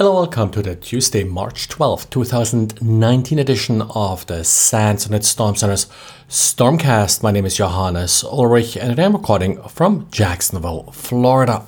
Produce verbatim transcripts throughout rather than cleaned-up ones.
Hello, welcome to the Tuesday, March twelfth, two thousand nineteen edition of the Sans Internet Storm Center's Stormcast. My name is Johannes Ulrich, and today I'm recording from Jacksonville, Florida.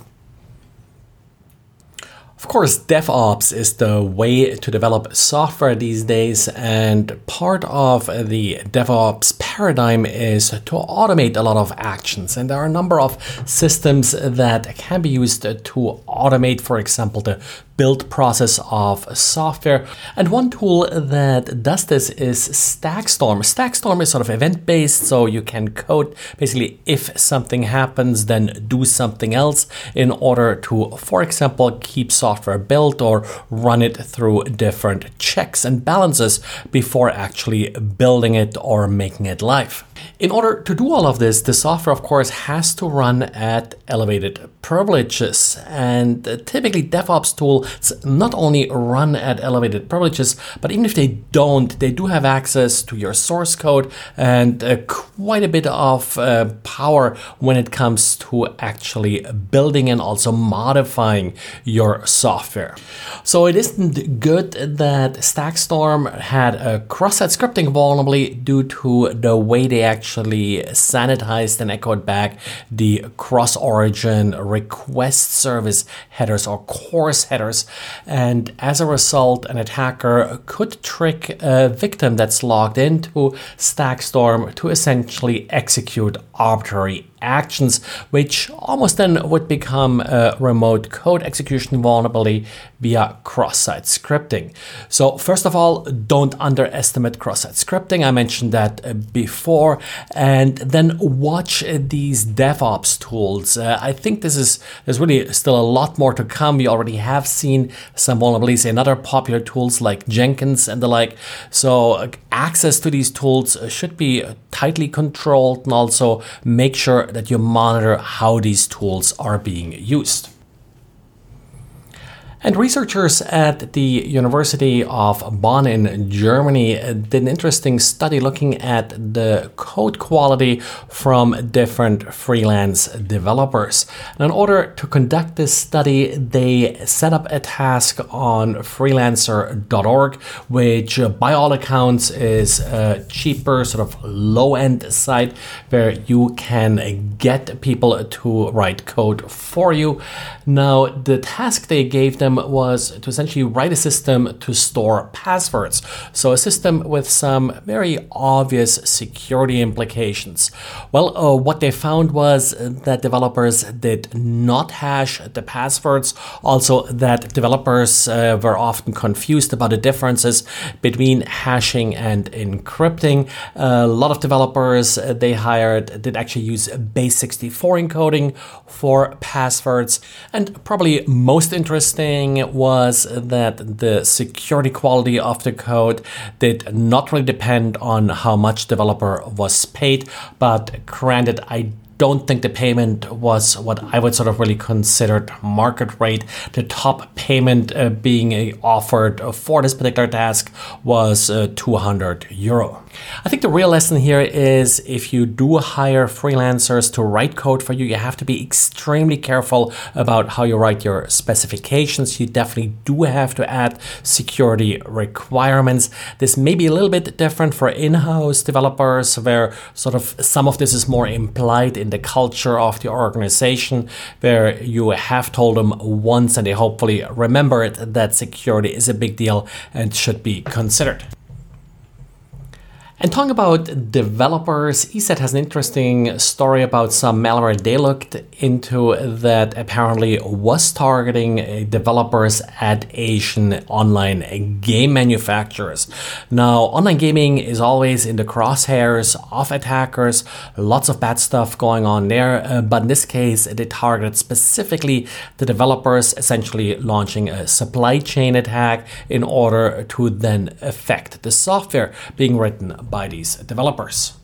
Of course, DevOps is the way to develop software these days, and part of the DevOps paradigm is to automate a lot of actions. And there are a number of systems that can be used to automate, for example, the build process of software. And one tool that does this is StackStorm. StackStorm is sort of event-based, so you can code basically if something happens, then do something else in order to, for example, keep software software built or run it through different checks and balances before actually building it or making it live. In order to do all of this, the software, of course, has to run at elevated privileges. And typically, DevOps tools not only run at elevated privileges, but even if they don't, they do have access to your source code and uh, quite a bit of uh, power when it comes to actually building and also modifying your software. So it isn't good that StackStorm had a cross-site scripting vulnerability due to the way they actually sanitized and echoed back the cross-origin request service headers or CORS headers. And as a result, an attacker could trick a victim that's logged into StackStorm to essentially execute arbitrary actions, which almost then would become a remote code execution vulnerability via cross-site scripting. So first of all, don't underestimate cross-site scripting. I mentioned that before. And then watch these DevOps tools. Uh, I think this is there's really still a lot more to come. We already have seen some vulnerabilities in other popular tools like Jenkins and the like. So access to these tools should be tightly controlled, and also make sure that you monitor how these tools are being used. And researchers at the University of Bonn in Germany did an interesting study looking at the code quality from different freelance developers. And in order to conduct this study, they set up a task on Freelancer dot org, which by all accounts is a cheaper, sort of low-end site where you can get people to write code for you. Now, the task they gave them was to essentially write a system to store passwords. So a system with some very obvious security implications. Well, uh, what they found was that developers did not hash the passwords. Also, that developers uh, were often confused about the differences between hashing and encrypting. A lot of developers they hired did actually use Base sixty-four encoding for passwords. And probably most interesting was that the security quality of the code did not really depend on how much developer was paid, but granted, I don't think the payment was what I would sort of really considered market rate. The top payment uh, being uh, offered for this particular task was uh, two hundred euro. I think the real lesson here is if you do hire freelancers to write code for you, you have to be extremely careful about how you write your specifications. You definitely do have to add security requirements. This may be a little bit different for in-house developers where sort of some of this is more implied in the culture of the organization where you have told them once and they hopefully remember it, that security is a big deal and should be considered. And talking about developers, ESET has an interesting story about some malware they looked into that apparently was targeting developers at Asian online game manufacturers. Now, online gaming is always in the crosshairs of attackers, lots of bad stuff going on there, uh, but in this case, they targeted specifically the developers, essentially launching a supply chain attack in order to then affect the software being written by these developers.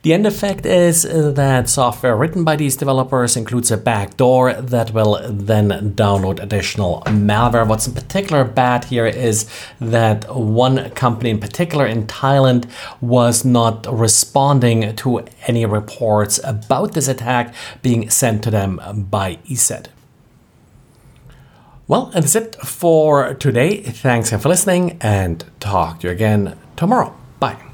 The end effect is that software written by these developers includes a backdoor that will then download additional malware. What's in particular bad here is that one company in particular in Thailand was not responding to any reports about this attack being sent to them by ESET. Well, and that's it for today. Thanks again for listening, and talk to you again tomorrow. Bye.